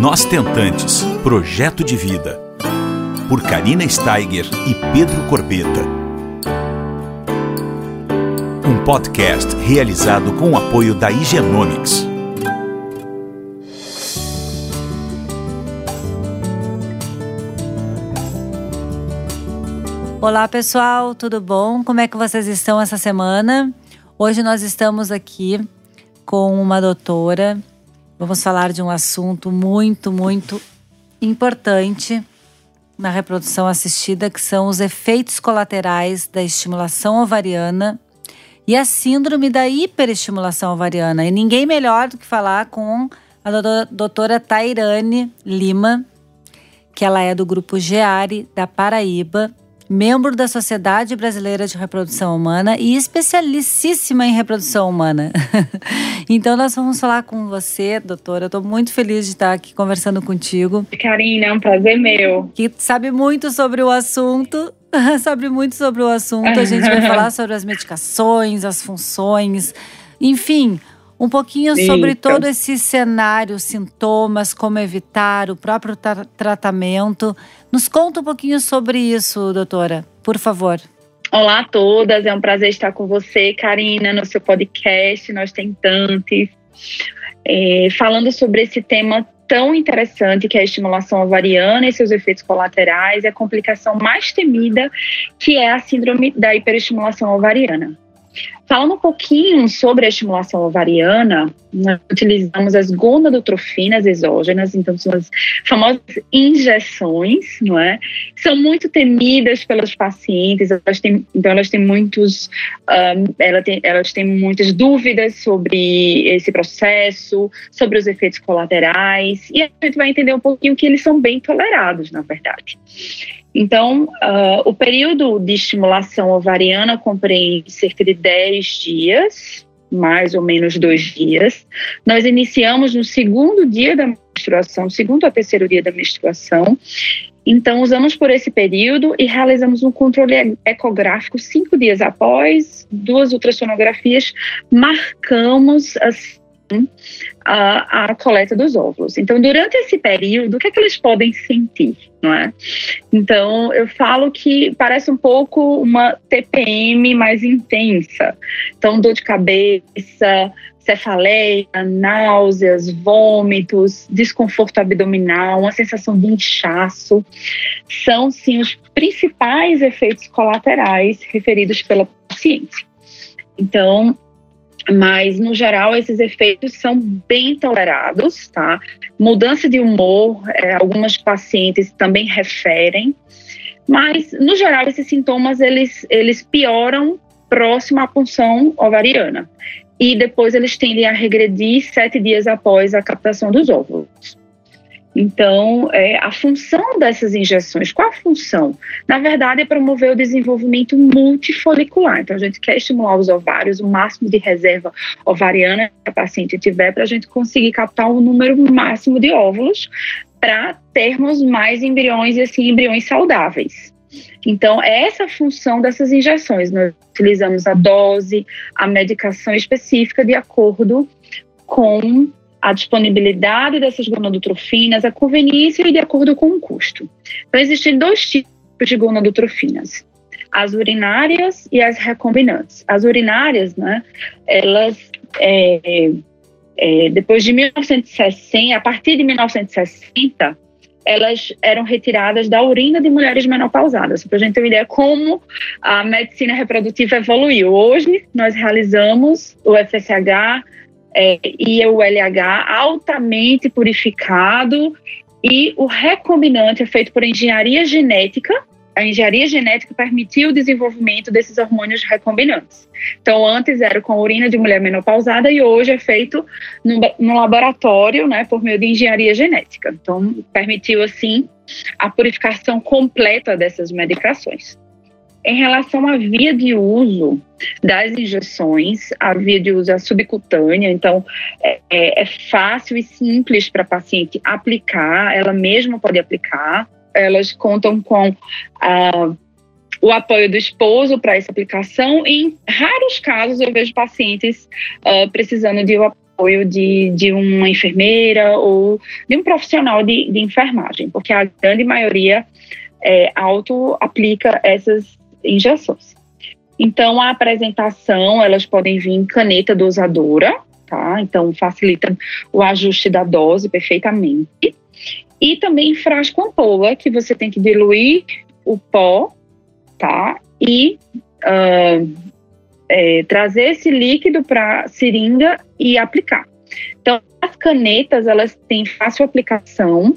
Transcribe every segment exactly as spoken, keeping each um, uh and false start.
Nós Tentantes, Projeto de Vida, por Karina Steiger e Pedro Corbetta. Um podcast realizado com o apoio da Igenomix. Olá pessoal, tudo bom? Como é que vocês estão essa semana? Hoje nós estamos aqui com uma doutora. Vamos falar de um assunto muito, muito importante na reprodução assistida, que são os efeitos colaterais da estimulação ovariana e a síndrome da hiperestimulação ovariana. E ninguém melhor do que falar com a doutora Tairane Lima, que ela é do Grupo GEARE da Paraíba, membro da Sociedade Brasileira de Reprodução Humana e especialicíssima em reprodução humana. Então, nós vamos falar com você, doutora. Eu estou muito feliz de estar aqui conversando contigo. Karina, é um prazer meu. Que sabe muito sobre o assunto, sabe muito sobre o assunto. A gente vai falar sobre as medicações, as funções, enfim, um pouquinho sobre todo esse cenário, sintomas, como evitar, o próprio tra- tratamento. Nos conta um pouquinho sobre isso, doutora, por favor. Olá a todas, é um prazer estar com você, Karina, no seu podcast Nós Tentantes, é, falando sobre esse tema tão interessante que é a estimulação ovariana e seus efeitos colaterais, e a complicação mais temida, que é a síndrome da hiperestimulação ovariana. Falando um pouquinho sobre a estimulação ovariana, nós utilizamos as gonadotropinas exógenas, então são as famosas injeções, não é? São muito temidas pelas pacientes, elas têm, então elas têm, muitos, um, elas, têm, elas têm muitas dúvidas sobre esse processo, sobre os efeitos colaterais, e a gente vai entender um pouquinho que eles são bem tolerados, na verdade. Então, uh, o período de estimulação ovariana compreende cerca de dez dias, mais ou menos dois dias. Nós iniciamos no segundo dia da menstruação, segundo a terceiro dia da menstruação. Então, usamos por esse período e realizamos um controle ecográfico cinco dias após, duas ultrassonografias, marcamos as A, a coleta dos óvulos. Então, durante esse período, o que é que eles podem sentir, não é? Então, eu falo que parece um pouco uma T P M mais intensa. Então, dor de cabeça, cefaleia, náuseas, vômitos, desconforto abdominal, uma sensação de inchaço. São, sim, os principais efeitos colaterais referidos pela paciente. Então, mas, no geral, esses efeitos são bem tolerados, tá? Mudança de humor, é, algumas pacientes também referem. Mas, no geral, esses sintomas, eles, eles pioram próximo à punção ovariana. E depois eles tendem a regredir sete dias após a captação dos óvulos. Então, é, a função dessas injeções, qual a função? Na verdade, é promover o desenvolvimento multifolicular. Então, a gente quer estimular os ovários, o máximo de reserva ovariana que a paciente tiver, para a gente conseguir captar o número máximo de óvulos para termos mais embriões, e assim, embriões saudáveis. Então, é essa a função dessas injeções. Nós utilizamos a dose, a medicação específica de acordo com a disponibilidade dessas gonadotrofinas, a conveniência e de acordo com o custo. Então, existem dois tipos de gonadotrofinas, as urinárias e as recombinantes. As urinárias, né, elas, é, é, depois de mil novecentos e sessenta, a partir de mil novecentos e sessenta, elas eram retiradas da urina de mulheres menopausadas, para a gente ter uma ideia como a medicina reprodutiva evoluiu. Hoje, nós realizamos o F S H, É, e o L H altamente purificado, e o recombinante é feito por engenharia genética. A engenharia genética permitiu o desenvolvimento desses hormônios recombinantes. Então, antes era com a urina de mulher menopausada e hoje é feito no, no laboratório, né, por meio de engenharia genética. Então, permitiu, assim, a purificação completa dessas medicações. Em relação à via de uso das injeções, a via de uso é subcutânea, então é, é fácil e simples para a paciente aplicar, ela mesma pode aplicar, elas contam com ah, o apoio do esposo para essa aplicação, e em raros casos eu vejo pacientes ah, precisando de apoio de, de uma enfermeira ou de um profissional de, de enfermagem, porque a grande maioria é, auto-aplica essas injeções. Então, a apresentação, elas podem vir em caneta dosadora, tá? Então, facilita o ajuste da dose perfeitamente. E também em frasco ampola, que você tem que diluir o pó, tá? E uh, é, trazer esse líquido para a seringa e aplicar. Então, as canetas, elas têm fácil aplicação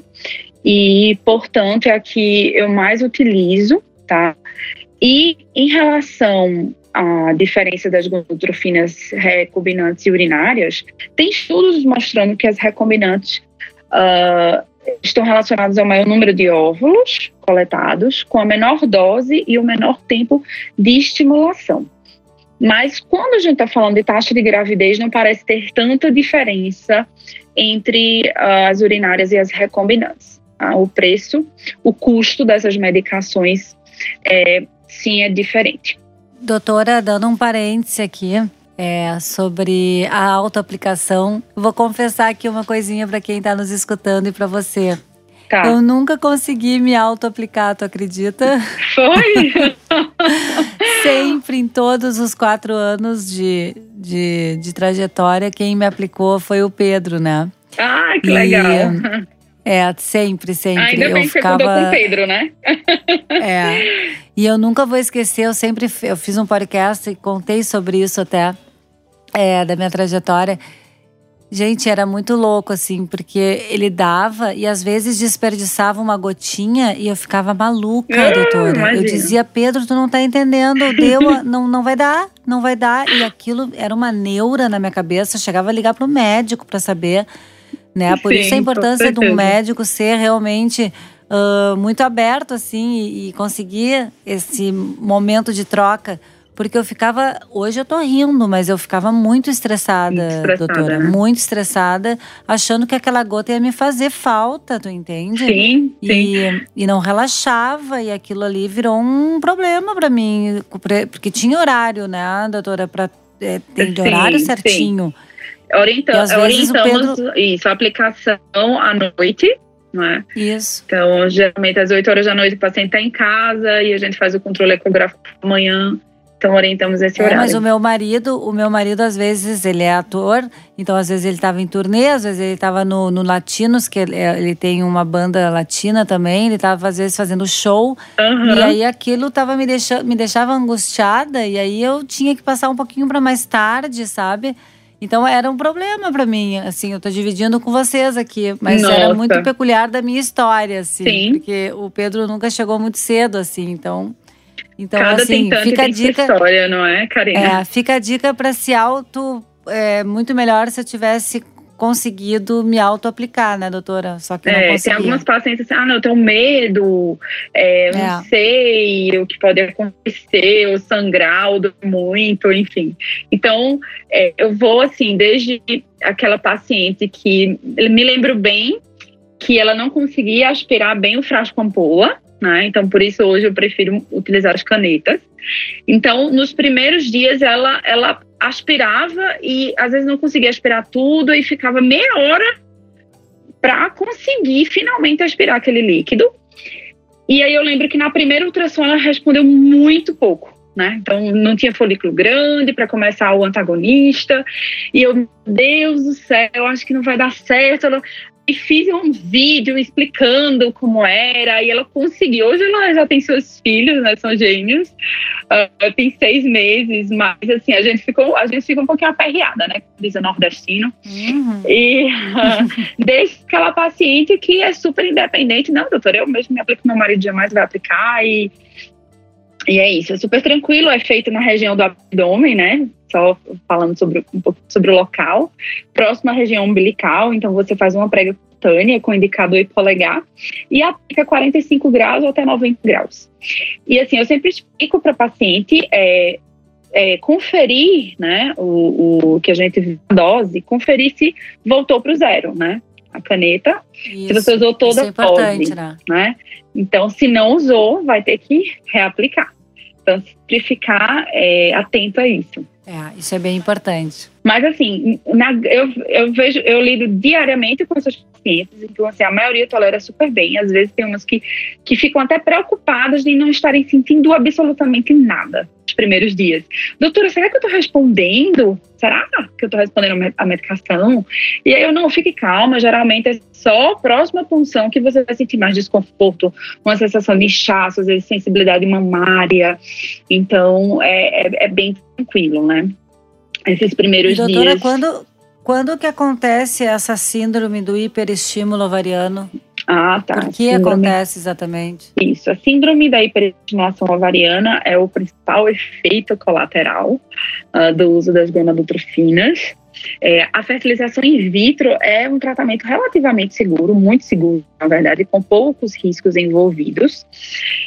e, portanto, é a que eu mais utilizo, tá? E em relação à diferença das gonadotrofinas recombinantes e urinárias, tem estudos mostrando que as recombinantes uh, estão relacionadas ao maior número de óvulos coletados, com a menor dose e o menor tempo de estimulação. Mas quando a gente está falando de taxa de gravidez, não parece ter tanta diferença entre uh, as urinárias e as recombinantes. Tá? O preço, o custo dessas medicações é, sim, é diferente. Doutora, dando um parêntese aqui é, sobre a autoaplicação, vou confessar aqui uma coisinha para quem está nos escutando e para você. Tá. Eu nunca consegui me autoaplicar, tu acredita? Foi? Sempre, em todos os quatro anos de, de, de trajetória, quem me aplicou foi o Pedro, né? Ah, que e, legal! É, sempre, sempre. Ainda bem eu que ficava... você mudou com o Pedro, né? É. E eu nunca vou esquecer, eu sempre eu fiz um podcast e contei sobre isso até, é, da minha trajetória. Gente, era muito louco, assim, porque ele dava e às vezes desperdiçava uma gotinha e eu ficava maluca, doutora. Imagina. Eu dizia, Pedro, tu não tá entendendo, deu, não, não vai dar, não vai dar. E aquilo era uma neura na minha cabeça, eu chegava a ligar pro médico pra saber... Né? Por Sim, isso a importância de um médico ser realmente uh, muito aberto assim, e, e conseguir esse momento de troca. Porque eu ficava, hoje eu tô rindo, mas eu ficava muito estressada, muito estressada doutora. Né? Muito estressada, achando que aquela gota ia me fazer falta, tu entende? Sim, e, sim. E não relaxava, e aquilo ali virou um problema pra mim. Porque tinha horário, né, doutora? Pra, é, tem sim, horário certinho. Sim. Orienta, orientamos Pedro... isso, a aplicação à noite, não é? Isso. Então, geralmente às oito horas da noite o paciente está em casa e a gente faz o controle ecográfico amanhã, então orientamos esse é, horário. Mas o meu marido, o meu marido às vezes ele é ator, então às vezes ele estava em turnê, às vezes ele estava no, no Latinos, que ele, ele tem uma banda latina também, ele estava às vezes fazendo show, uhum. E aí aquilo tava me, deixa, me deixava angustiada e aí eu tinha que passar um pouquinho para mais tarde, sabe? Então era um problema pra mim, assim, eu tô dividindo com vocês aqui, mas Nossa. Era muito peculiar da minha história, assim, Sim. Porque o Pedro nunca chegou muito cedo, assim, então, então Cada assim, fica a dica, história, não é, Karina? É, fica a dica pra se auto, é, muito melhor se eu tivesse conseguido me auto-aplicar, né, doutora? Só que eu não é, consegui. Tem algumas pacientes assim, ah, não, eu tenho medo, é, eu é. não sei o que pode acontecer, eu sangrar, eu dou muito, enfim. Então, é, eu vou assim, desde aquela paciente que, me lembro bem, que ela não conseguia aspirar bem o frasco ampola, né? Então, por isso hoje eu prefiro utilizar as canetas. Então, nos primeiros dias ela... ela aspirava e às vezes não conseguia aspirar tudo e ficava meia hora para conseguir finalmente aspirar aquele líquido. E aí eu lembro que na primeira ultrassom ela respondeu muito pouco, né? Então não tinha folículo grande para começar o antagonista. E eu, meu Deus do céu, eu acho que não vai dar certo. Ela... E fiz um vídeo explicando como era e ela conseguiu. Hoje ela já tem seus filhos, né? São gêmeos. Uh, tem seis meses, mas assim, a gente ficou, a gente fica um pouquinho aperreada, né? Diz o nordestino. Uhum. E uh, desde aquela paciente que é super independente. Não, doutora, eu mesmo me aplico, meu marido jamais vai aplicar. E, e é isso, é super tranquilo. É feito na região do abdômen, né? Só falando sobre, um pouco sobre o local, próximo à região umbilical, então você faz uma prega cutânea com indicador e polegar e aplica quarenta e cinco graus ou até noventa graus. E assim, eu sempre explico para paciente é, é, conferir, né, o, o que a gente viu na dose, conferir se voltou para o zero, né? A caneta, isso, se você usou toda a dose, né? né? Então, se não usou, vai ter que reaplicar. Então, sempre ficar é, atento a isso. É, isso é bem importante. Mas assim, na, eu, eu vejo, eu lido diariamente com essas pacientes, então assim, a maioria tolera super bem. Às vezes tem umas que, que ficam até preocupadas de não estarem sentindo absolutamente nada nos primeiros dias. Doutora, será que eu estou respondendo? Será que eu estou respondendo a medicação? E aí eu não, fique calma, geralmente é só a próxima punção que você vai sentir mais desconforto, uma sensação de inchaço, às vezes sensibilidade mamária. Então é, é, é bem tranquilo, né? Esses primeiros e, doutora, dias. Quando, quando que acontece essa síndrome do hiperestímulo ovariano? Ah, tá. Por que síndrome... acontece exatamente? Isso, a síndrome da hiperestimulação ovariana é o principal efeito colateral uh, do uso das gonadotropinas. É, a fertilização in vitro é um tratamento relativamente seguro, muito seguro, na verdade, com poucos riscos envolvidos.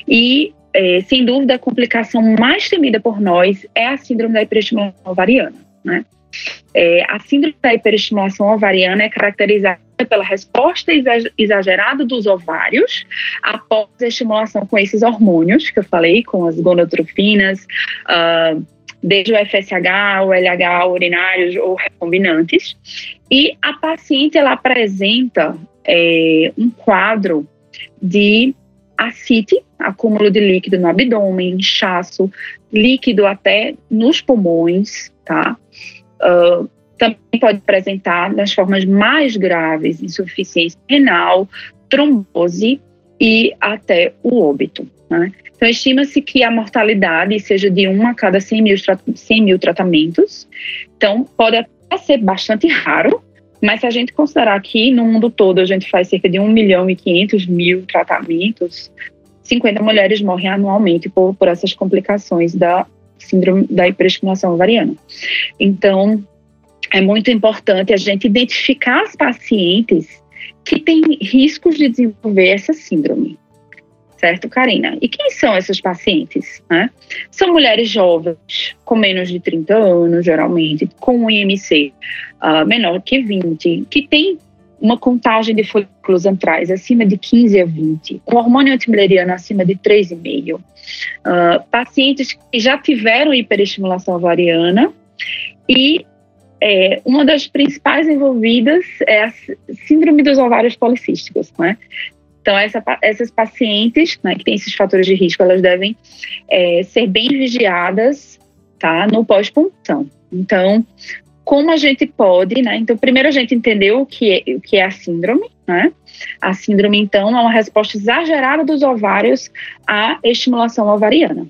E É, sem dúvida, a complicação mais temida por nós é a síndrome da hiperestimulação ovariana, né? É, a síndrome da hiperestimulação ovariana é caracterizada pela resposta exagerada dos ovários após a estimulação com esses hormônios que eu falei, com as gonadotropinas, uh, desde o F S H, o L H, urinários ou recombinantes. E a paciente, ela apresenta é, um quadro de ascite, acúmulo de líquido no abdômen, inchaço, líquido até nos pulmões, tá? Uh, também pode apresentar nas formas mais graves, insuficiência renal, trombose e até o óbito, né? Então, estima-se que a mortalidade seja de um a cada cem mil tratamentos. Então, pode até ser bastante raro, mas se a gente considerar que no mundo todo a gente faz cerca de um milhão e quinhentos mil tratamentos, cinquenta mulheres morrem anualmente por, por essas complicações da síndrome da hiperestimulação ovariana. Então, é muito importante a gente identificar as pacientes que têm riscos de desenvolver essa síndrome. Certo, Karina? E quem são essas pacientes, né? São mulheres jovens, com menos de trinta anos, geralmente, com um I M C uh, menor que vinte, que tem uma contagem de folículos antrais acima de quinze a vinte, com hormônio antimileriano acima de três vírgula cinco. Uh, pacientes que já tiveram hiperestimulação ovariana e é, uma das principais envolvidas é a síndrome dos ovários policísticos, né? Então, essa, essas pacientes, né, que têm esses fatores de risco, elas devem é, ser bem vigiadas, tá, no pós-punção. Então, como a gente pode, né? Então, primeiro a gente entendeu o que é, o que é a síndrome, né? A síndrome, então, é uma resposta exagerada dos ovários à estimulação ovariana.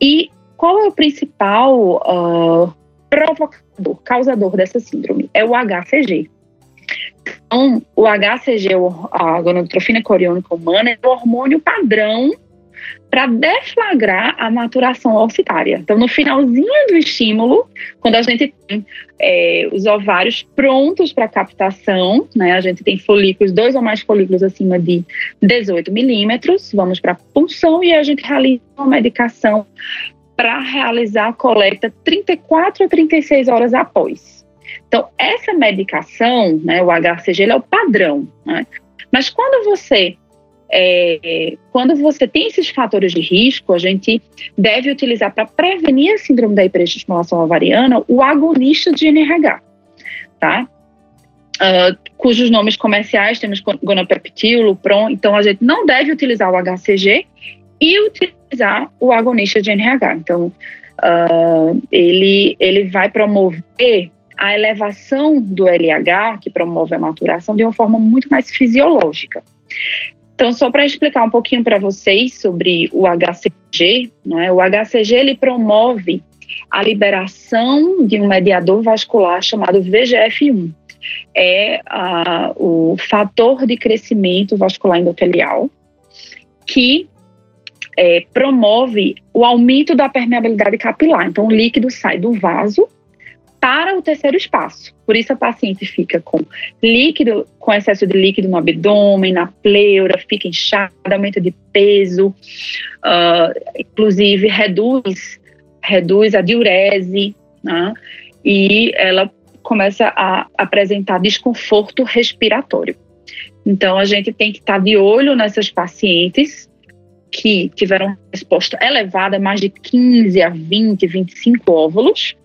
E qual é o principal uh, provocador, causador dessa síndrome? É o H C G. Então, o H C G, a gonadotropina coriônica humana, é o hormônio padrão para deflagrar a maturação oocitária. Então, no finalzinho do estímulo, quando a gente tem é, os ovários prontos para captação, né, a gente tem folículos, dois ou mais folículos acima de dezoito milímetros, vamos para a punção e a gente realiza uma medicação para realizar a coleta trinta e quatro a trinta e seis horas após. Então, essa medicação, né, o H C G, ele é o padrão, né? Mas quando você, é, quando você tem esses fatores de risco, a gente deve utilizar para prevenir a síndrome da hiperestimulação ovariana o agonista de G N R H, tá? Uh, cujos nomes comerciais temos gonapeptyl, lupron. Então, a gente não deve utilizar o H C G e utilizar o agonista de G N R H. Então, uh, ele, ele vai promover a elevação do L H, que promove a maturação, de uma forma muito mais fisiológica. Então, só para explicar um pouquinho para vocês sobre o H C G, né? O H C G, ele promove a liberação de um mediador vascular chamado V E G F um. É uh, o fator de crescimento vascular endotelial que é, promove o aumento da permeabilidade capilar. Então, o líquido sai do vaso para o terceiro espaço. Por isso a paciente fica com líquido, com excesso de líquido no abdômen, na pleura, fica inchada, aumenta de peso, uh, inclusive reduz, reduz a diurese, né? E ela começa a apresentar desconforto respiratório. Então a gente tem que estar de olho nessas pacientes que tiveram resposta elevada, mais de quinze a vinte, vinte e cinco óvulos,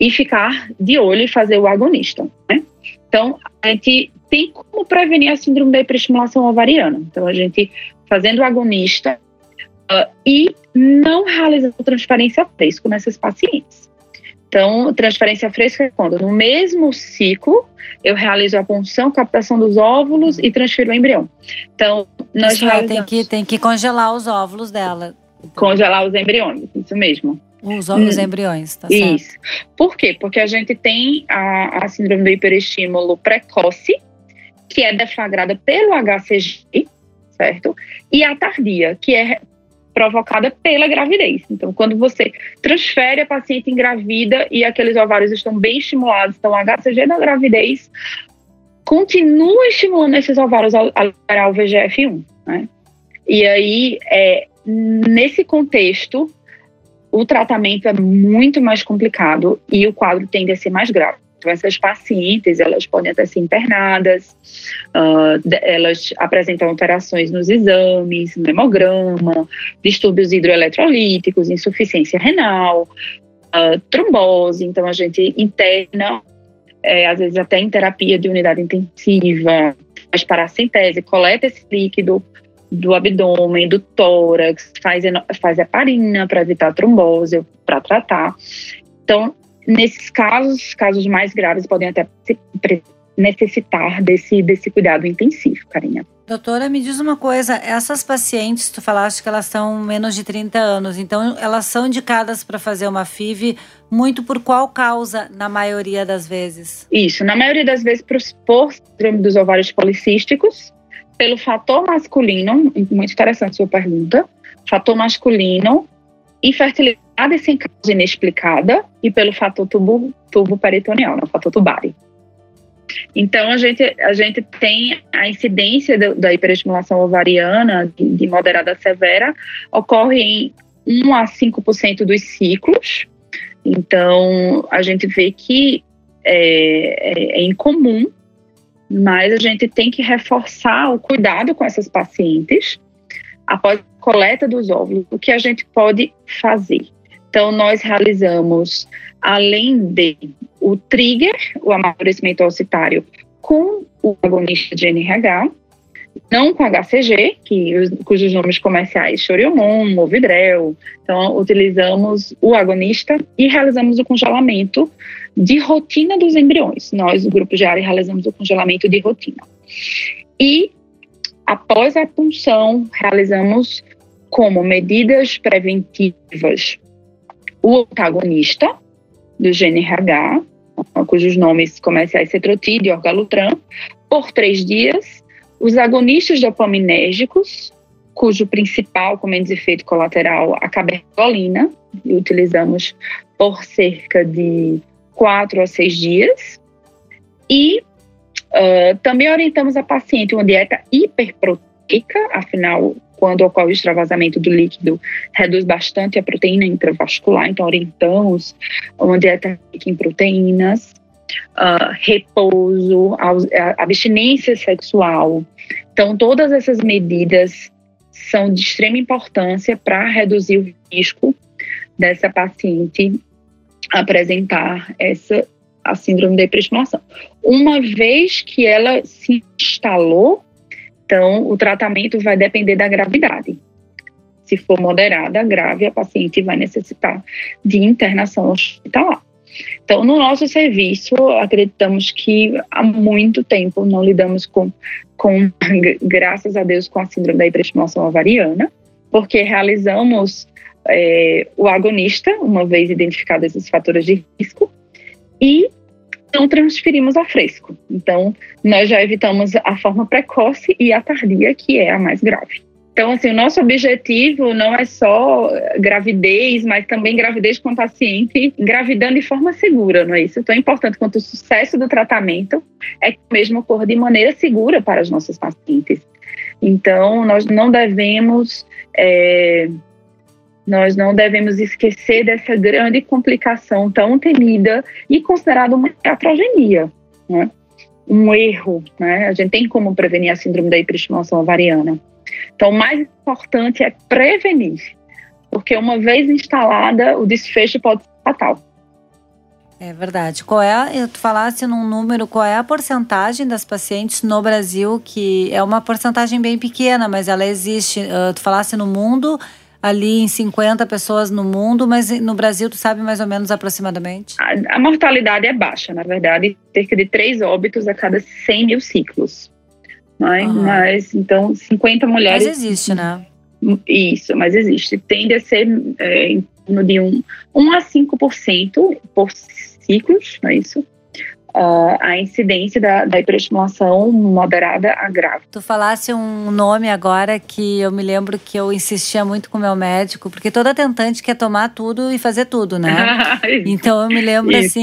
e ficar de olho e fazer o agonista, né? Então, a gente tem como prevenir a síndrome da hiperestimulação ovariana. Então, a gente fazendo o agonista uh, e não realizando transferência fresca nessas pacientes. Então, transferência fresca é quando, no mesmo ciclo, eu realizo a punção, captação dos óvulos e transfiro o embrião. Então, nós realizamos... tem que, tem que congelar os óvulos dela. Congelar os embriões, isso mesmo. Os óvulos hum. embriões, tá certo. Isso. Por quê? Porque a gente tem a, a síndrome do hiperestímulo precoce, que é deflagrada pelo H C G, certo? E a tardia, que é provocada pela gravidez. Então, quando você transfere a paciente engravida e aqueles ovários estão bem estimulados, então a H C G na gravidez continua estimulando esses ovários a liberar o V E G F um, né? E aí, é, nesse contexto, o tratamento é muito mais complicado e o quadro tende a ser mais grave. Então, essas pacientes, elas podem até ser internadas, uh, elas apresentam alterações nos exames, no hemograma, distúrbios hidroeletrolíticos, insuficiência renal, uh, trombose. Então, a gente interna, é, às vezes até em terapia de unidade intensiva, faz paracentese, coleta esse líquido do abdômen, do tórax, faz, faz heparina para evitar trombose, para tratar. Então, nesses casos, casos mais graves podem até necessitar desse, desse cuidado intensivo, Karina. Doutora, me diz uma coisa, essas pacientes, tu falaste que elas são menos de trinta anos, então elas são indicadas para fazer uma F I V muito por qual causa, na maioria das vezes? Isso, na maioria das vezes por síndrome dos ovários policísticos, pelo fator masculino, muito interessante sua pergunta, fator masculino, infertilidade sem causa inexplicada e pelo fator tubo, tubo peritoneal, não, fator tubari. Então, a gente, a gente tem a incidência do, da hiperestimulação ovariana de, de moderada a severa, ocorre em um a cinco por cento dos ciclos. Então, a gente vê que é, é, é incomum, mas a gente tem que reforçar o cuidado com essas pacientes após a coleta dos óvulos. O que a gente pode fazer? Então, nós realizamos, além de o trigger, o amadurecimento ocitário, com o agonista de G N R H, não com H C G, que, cujos nomes comerciais Choriumon, Ovidrel. Então, utilizamos o agonista e realizamos o congelamento de rotina dos embriões. Nós, o Grupo GEARE, realizamos o congelamento de rotina. E, após a punção, realizamos como medidas preventivas o antagonista do G N R H, cujos nomes comerciais Cetrotide e Orgalutran, por três dias. Os agonistas dopaminérgicos, cujo principal, com menos efeito colateral, a cabergolina, e utilizamos por cerca de quatro a seis dias. E uh, também orientamos a paciente uma dieta hiperproteica, afinal, quando ocorre o extravasamento do líquido, reduz bastante a proteína intravascular, então orientamos uma dieta rica em proteínas. Uh, repouso, abstinência sexual. Então, todas essas medidas são de extrema importância para reduzir o risco dessa paciente apresentar essa, a síndrome da hiperestimulação. Uma vez que ela se instalou, então, o tratamento vai depender da gravidade. Se for moderada, grave, a paciente vai necessitar de internação hospitalar. Então, no nosso serviço, acreditamos que há muito tempo não lidamos com, com graças a Deus, com a síndrome da hiperestimulação ovariana, porque realizamos é, o agonista, uma vez identificados esses fatores de risco, e não transferimos a fresco. Então, nós já evitamos a forma precoce e a tardia, que é a mais grave. Então, assim, o nosso objetivo não é só gravidez, mas também gravidez com o paciente engravidando de forma segura, não é isso? Então, é importante quanto o sucesso do tratamento é que mesmo ocorra de maneira segura para as nossas pacientes. Então, nós não devemos, é, nós não devemos esquecer dessa grande complicação tão temida e considerada uma iatrogenia, né? um erro, né? A gente tem como prevenir a síndrome da hiperestimulação ovariana. Então, o mais importante é prevenir, porque uma vez instalada, o desfecho pode ser fatal. É verdade. Qual é, eu falasse num número, qual é a porcentagem das pacientes no Brasil, que é uma porcentagem bem pequena, mas ela existe. Uh, tu falasse no mundo, ali em cinquenta pessoas no mundo, mas no Brasil tu sabe mais ou menos aproximadamente? A, a mortalidade é baixa, na verdade, cerca de três óbitos a cada cem mil ciclos. Né? Uhum. Mas, então, cinquenta mulheres... Mas existe, né? Isso, mas existe. Tende a ser é, em torno de um, um a cinco por cento por ciclos, não é isso? Uh, a incidência da, da hiperestimulação moderada a grave. Tu falasse um nome agora que eu me lembro que eu insistia muito com o meu médico, porque toda tentante quer tomar tudo e fazer tudo, né? Então eu me lembro assim,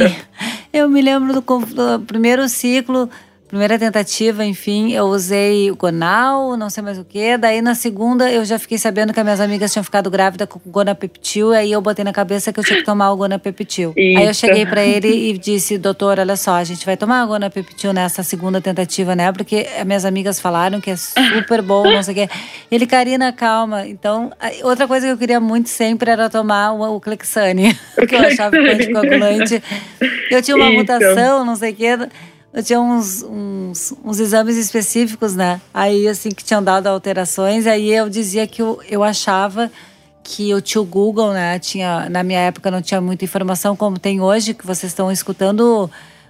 eu me lembro do, do primeiro ciclo... Primeira tentativa, enfim, eu usei o gonal, não sei mais o quê. Daí, na segunda, eu já fiquei sabendo que as minhas amigas tinham ficado grávidas com gonapeptyl. Aí, eu botei na cabeça que eu tinha que tomar o gonapeptyl. Isso. Aí, eu cheguei pra ele e disse, doutor, olha só, a gente vai tomar o gonapeptyl nessa segunda tentativa, né? Porque as minhas amigas falaram que é super bom, não sei o quê. Ele, Karina, calma. Então, outra coisa que eu queria muito sempre era tomar o, o Clexane. Porque eu achava que o anticoagulante... Eu tinha uma Isso. mutação, não sei o quê... Eu tinha uns, uns, uns exames específicos, né? Aí, assim, que tinham dado alterações. Aí eu dizia que eu, eu achava que o tio Google, né? Tinha, na minha época não tinha muita informação como tem hoje, que vocês estão escutando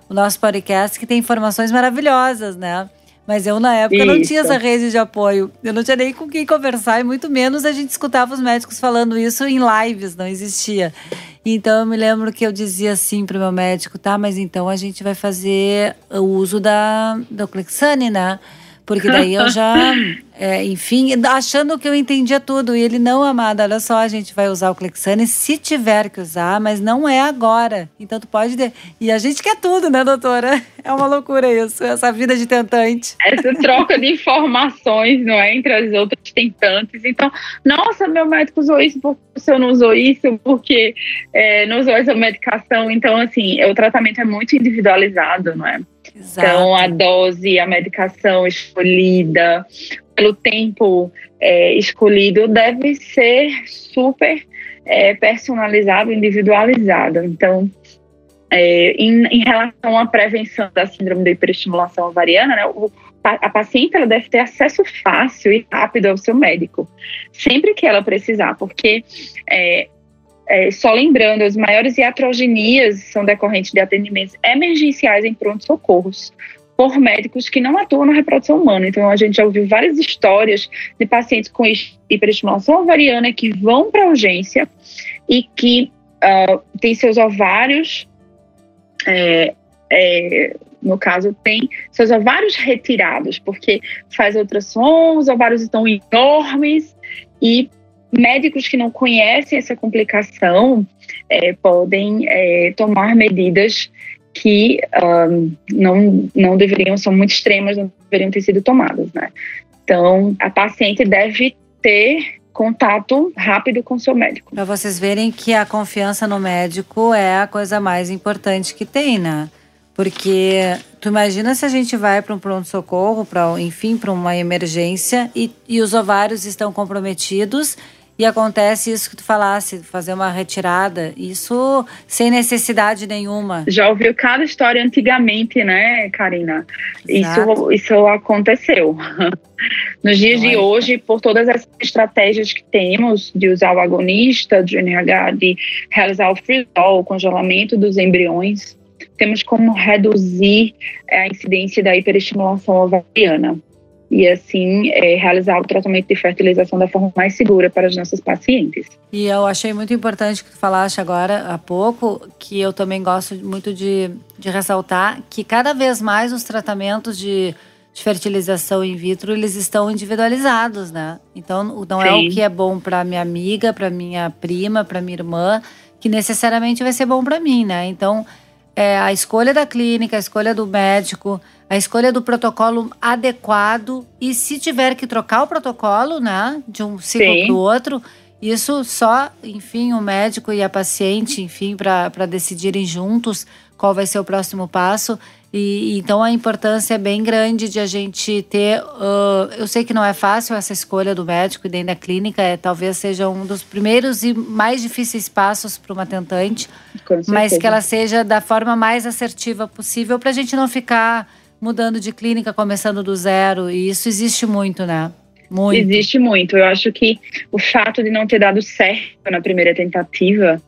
o nosso podcast, que tem informações maravilhosas, né? Mas eu, na época, Isso. não tinha essa rede de apoio. Eu não tinha nem com quem conversar e muito menos a gente escutava os médicos falando isso em lives, não existia. Então, eu me lembro que eu dizia assim pro meu médico, tá, mas então a gente vai fazer o uso da, da Clexane, né? Porque daí eu já, é, enfim, achando que eu entendia tudo. E ele, não, amada, olha só, a gente vai usar o Clexane se tiver que usar, mas não é agora. Então tu pode... De... E a gente quer tudo, né, doutora? É uma loucura isso, essa vida de tentante. Essa troca de informações, não é, entre as outras tentantes. Então, nossa, meu médico usou isso, porque o senhor não usou isso, porque é, não usou essa medicação. Então, assim, o tratamento é muito individualizado, não é? Exato. Então, a dose, a medicação escolhida, pelo tempo é, escolhido, deve ser super é, personalizado, individualizado. Então, é, em, em relação à prevenção da síndrome da hiperestimulação ovariana, né, o, a paciente ela deve ter acesso fácil e rápido ao seu médico, sempre que ela precisar, porque... É, É, só lembrando, as maiores iatrogenias são decorrentes de atendimentos emergenciais em pronto-socorros por médicos que não atuam na reprodução humana. Então, a gente já ouviu várias histórias de pacientes com hiperestimulação ovariana que vão para a urgência e que uh, têm seus ovários, é, é, no caso, têm seus ovários retirados, porque faz ultrassom, os ovários estão enormes e... Médicos que não conhecem essa complicação é, podem é, tomar medidas que um, não, não deveriam, são muito extremas, não deveriam ter sido tomadas, né? Então, a paciente deve ter contato rápido com o seu médico. Para vocês verem que a confiança no médico é a coisa mais importante que tem, né? Porque tu imagina se a gente vai para um pronto-socorro, pra, enfim, para uma emergência e, e os ovários estão comprometidos... E acontece isso que tu falasse, fazer uma retirada, isso sem necessidade nenhuma. Já ouviu cada história antigamente, né, Karina? Isso, isso aconteceu. Nos dias Nossa. de hoje, por todas as estratégias que temos de usar o agonista de G N R H, de realizar o freeze-all, o congelamento dos embriões, temos como reduzir a incidência da hiperestimulação ovariana. E assim, é, realizar o tratamento de fertilização da forma mais segura para as nossas pacientes. E eu achei muito importante que tu falaste agora, há pouco, que eu também gosto muito de, de ressaltar que cada vez mais os tratamentos de, de fertilização in vitro, eles estão individualizados, né? Então, não Sim. é o que é bom para minha amiga, para minha prima, para minha irmã, que necessariamente vai ser bom para mim, né? Então, é, a escolha da clínica, a escolha do médico... A escolha do protocolo adequado e se tiver que trocar o protocolo, né, de um ciclo para o outro, isso só, enfim, o médico e a paciente, enfim, para decidirem juntos qual vai ser o próximo passo. E, então, a importância é bem grande de a gente ter... Uh, eu sei que não é fácil essa escolha do médico e nem da clínica. É, talvez seja um dos primeiros e mais difíceis passos para uma tentante. Mas que ela seja da forma mais assertiva possível para a gente não ficar mudando de clínica, começando do zero. E isso existe muito, né? Muito. Existe muito. Eu acho que o fato de não ter dado certo na primeira tentativa...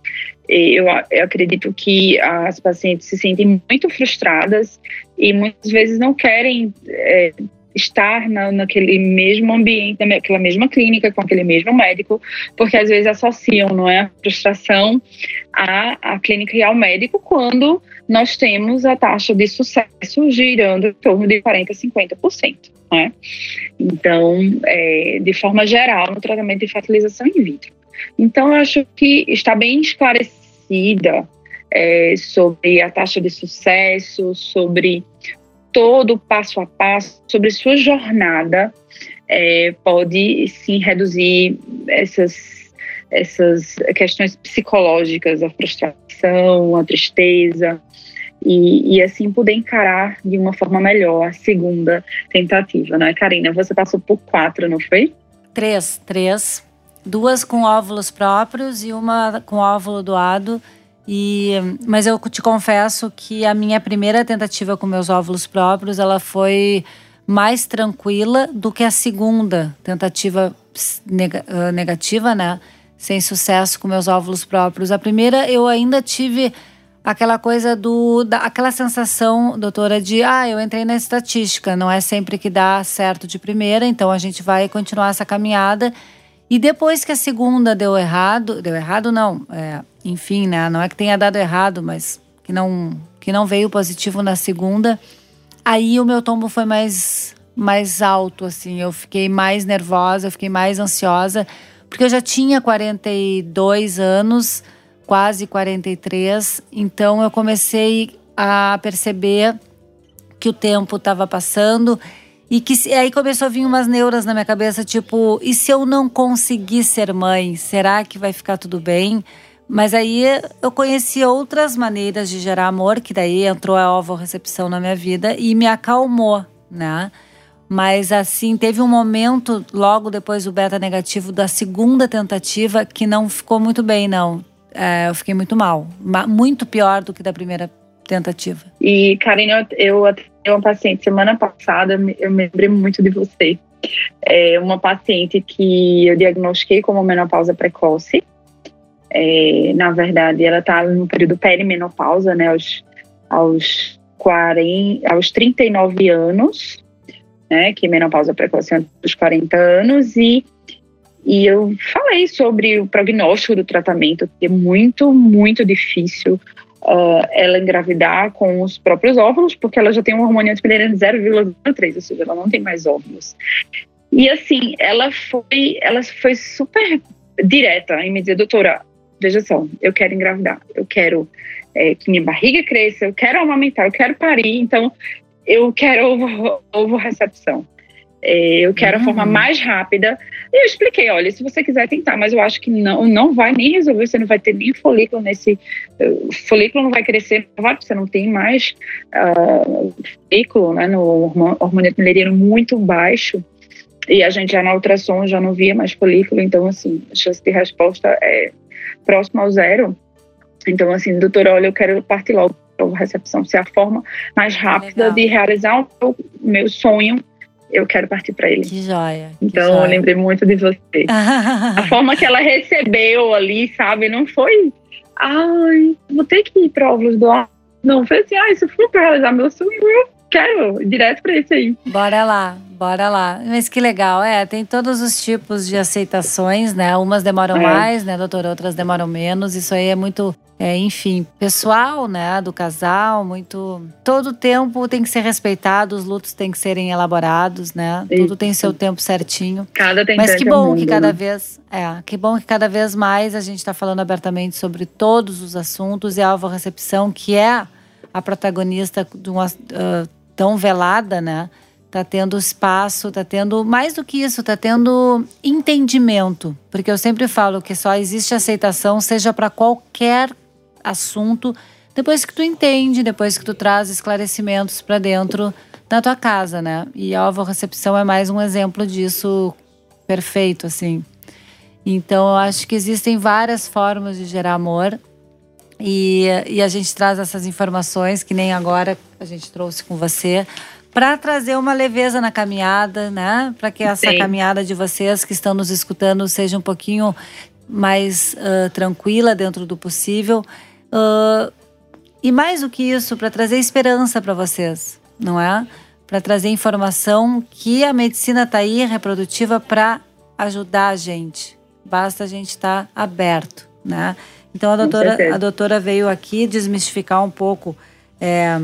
Eu, eu acredito que as pacientes se sentem muito frustradas e muitas vezes não querem é, estar na, naquele mesmo ambiente, naquela mesma clínica, com aquele mesmo médico, porque às vezes associam, não é, a frustração à, à clínica e ao médico, quando nós temos a taxa de sucesso girando em torno de quarenta a cinquenta por cento. Não é? Então, é, de forma geral, no tratamento de fertilização in vitro. Então, eu acho que está bem esclarecida é, sobre a taxa de sucesso, sobre todo o passo a passo, sobre sua jornada, é, pode sim reduzir essas, essas questões psicológicas, a frustração, a tristeza, e, e assim poder encarar de uma forma melhor a segunda tentativa, não é, Karina? Você passou por quatro, não foi? Três, três. Duas com óvulos próprios e uma com óvulo doado. E, mas eu te confesso que a minha primeira tentativa com meus óvulos próprios, ela foi mais tranquila do que a segunda tentativa negativa, né? Sem sucesso com meus óvulos próprios. A primeira eu ainda tive aquela coisa do... Da, aquela sensação, doutora, de... Ah, eu entrei na estatística. Não é sempre que dá certo de primeira, então a gente vai continuar essa caminhada... E depois que a segunda deu errado, deu errado não, é, enfim, né, não é que tenha dado errado, mas que não, que não veio positivo na segunda, aí o meu tombo foi mais, mais alto, assim, eu fiquei mais nervosa, eu fiquei mais ansiosa, porque eu já tinha quarenta e dois anos, quase quarenta e três, então eu comecei a perceber que o tempo estava passando. E que aí começou a vir umas neuras na minha cabeça, tipo, e se eu não conseguir ser mãe, será que vai ficar tudo bem? Mas aí eu conheci outras maneiras de gerar amor, que daí entrou a ovorecepção na minha vida e me acalmou, né? Mas assim, teve um momento, logo depois do beta negativo, da segunda tentativa, que não ficou muito bem, não. É, eu fiquei muito mal, muito pior do que da primeira tentativa. E, Karina, eu atendi uma paciente semana passada, eu me lembrei muito de você. É uma paciente que eu diagnostiquei como menopausa precoce. É, na verdade, ela está no período perimenopausa, né, aos, aos, quarenta, aos trinta e nove anos, né, que menopausa precoce antes dos quarenta anos, e E eu falei sobre o prognóstico do tratamento, que é muito, muito difícil uh, ela engravidar com os próprios óvulos, porque ela já tem um hormônio antipilerano de zero vírgula zero três, ou seja, ela não tem mais óvulos. E assim, ela foi, ela foi super direta em me dizer, doutora, veja só, eu quero engravidar, eu quero é, que minha barriga cresça, eu quero amamentar, eu quero parir, então eu quero ovo-recepção. Eu quero uhum. a forma mais rápida. E eu expliquei, olha, se você quiser tentar, mas eu acho que não, não vai nem resolver, você não vai ter nem folículo nesse... O folículo não vai crescer, você não tem mais uh, folículo, né, no hormônio pileriano muito baixo. E a gente já na ultrassom já não via mais folículo, então assim, a chance de resposta é próxima ao zero. Então assim, doutora, olha, eu quero partir logo para a recepção, se é a forma mais rápida Legal. de realizar o meu sonho. Eu quero partir para ele. Que joia. Então, que joia. Eu lembrei muito de você. A forma que ela recebeu ali, sabe? Não foi, ai, vou ter que ir para óvulos doados. Não, foi assim, ah, isso foi para realizar meu sonho, eu quero, direto para isso aí. Bora lá, bora lá. Mas que legal, é, tem todos os tipos de aceitações, né? Umas demoram é. mais, né, doutora? Outras demoram menos. Isso aí é muito, é, enfim, pessoal, né, do casal, muito... Todo o tempo tem que ser respeitado, os lutos têm que serem elaborados, né? Isso. Tudo tem seu tempo certinho. Cada tentante Mas que bom é mundo, que cada né? vez... É, que bom que cada vez mais a gente está falando abertamente sobre todos os assuntos e a ovorecepção, que é a protagonista de uma, uh, tão velada, né? Tá tendo espaço, tá tendo... Mais do que isso, tá tendo entendimento. Porque eu sempre falo que só existe aceitação, seja para qualquer assunto, depois que tu entende, depois que tu traz esclarecimentos para dentro da tua casa, né? E a ovorecepção é mais um exemplo disso perfeito, assim. Então, eu acho que existem várias formas de gerar amor. E, e a gente traz essas informações, que nem agora a gente trouxe com você, para trazer uma leveza na caminhada, né? Para que essa Sim. caminhada de vocês que estão nos escutando seja um pouquinho mais uh, tranquila dentro do possível. Uh, e mais do que isso, para trazer esperança para vocês, não é? Para trazer informação que a medicina está aí, reprodutiva, para ajudar a gente. Basta a gente estar tá aberto, né? Então a doutora, a doutora veio aqui desmistificar um pouco é,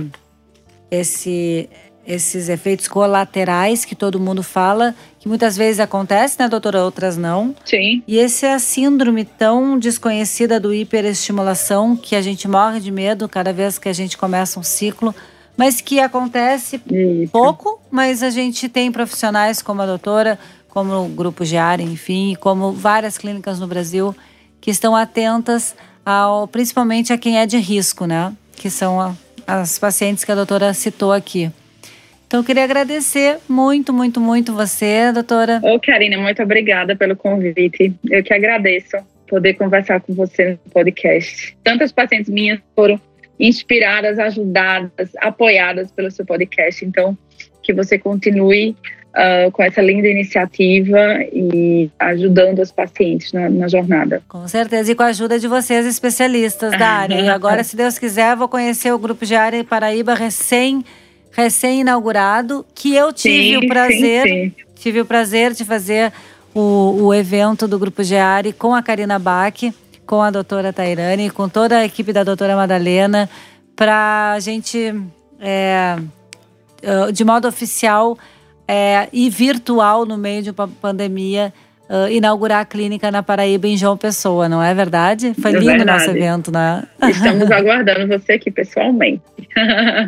esse, esses efeitos colaterais que todo mundo fala, que muitas vezes acontece, né, doutora? Outras não. Sim. E essa é a síndrome tão desconhecida do hiperestimulação, que a gente morre de medo cada vez que a gente começa um ciclo, mas que acontece Isso. pouco, mas a gente tem profissionais como a doutora, como o Grupo GEARE, enfim, como várias clínicas no Brasil, que estão atentas ao, principalmente a quem é de risco, né? Que são a, as pacientes que a doutora citou aqui. Então, eu queria agradecer muito, muito, muito você, doutora. Ô, Karina, muito obrigada pelo convite. Eu que agradeço poder conversar com você no podcast. Tantas pacientes minhas foram inspiradas, ajudadas, apoiadas pelo seu podcast. Então, que você continue Uh, com essa linda iniciativa e ajudando os pacientes na, na jornada. Com certeza, e com a ajuda de vocês, especialistas da área. E agora, se Deus quiser, vou conhecer o Grupo GEARE Paraíba recém, recém-inaugurado, que eu tive sim, o prazer, sim, sim. tive o prazer de fazer o, o evento do Grupo GEARE com a Karina Baque, com a doutora Tairane, com toda a equipe da doutora Madalena, para a gente, é, de modo oficial, É, e virtual no meio de uma pandemia, uh, inaugurar a clínica na Paraíba em João Pessoa, não é verdade? Foi lindo é o nosso evento, né? Estamos aguardando você aqui pessoalmente.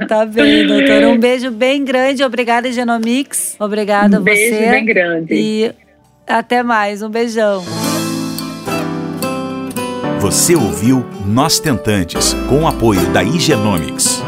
Tá bem, doutora. Um beijo bem grande. Obrigada, Igenomix. Obrigada a você. Um beijo bem grande. E até mais. Um beijão. Você ouviu Nós Tentantes, com o apoio da Igenomix.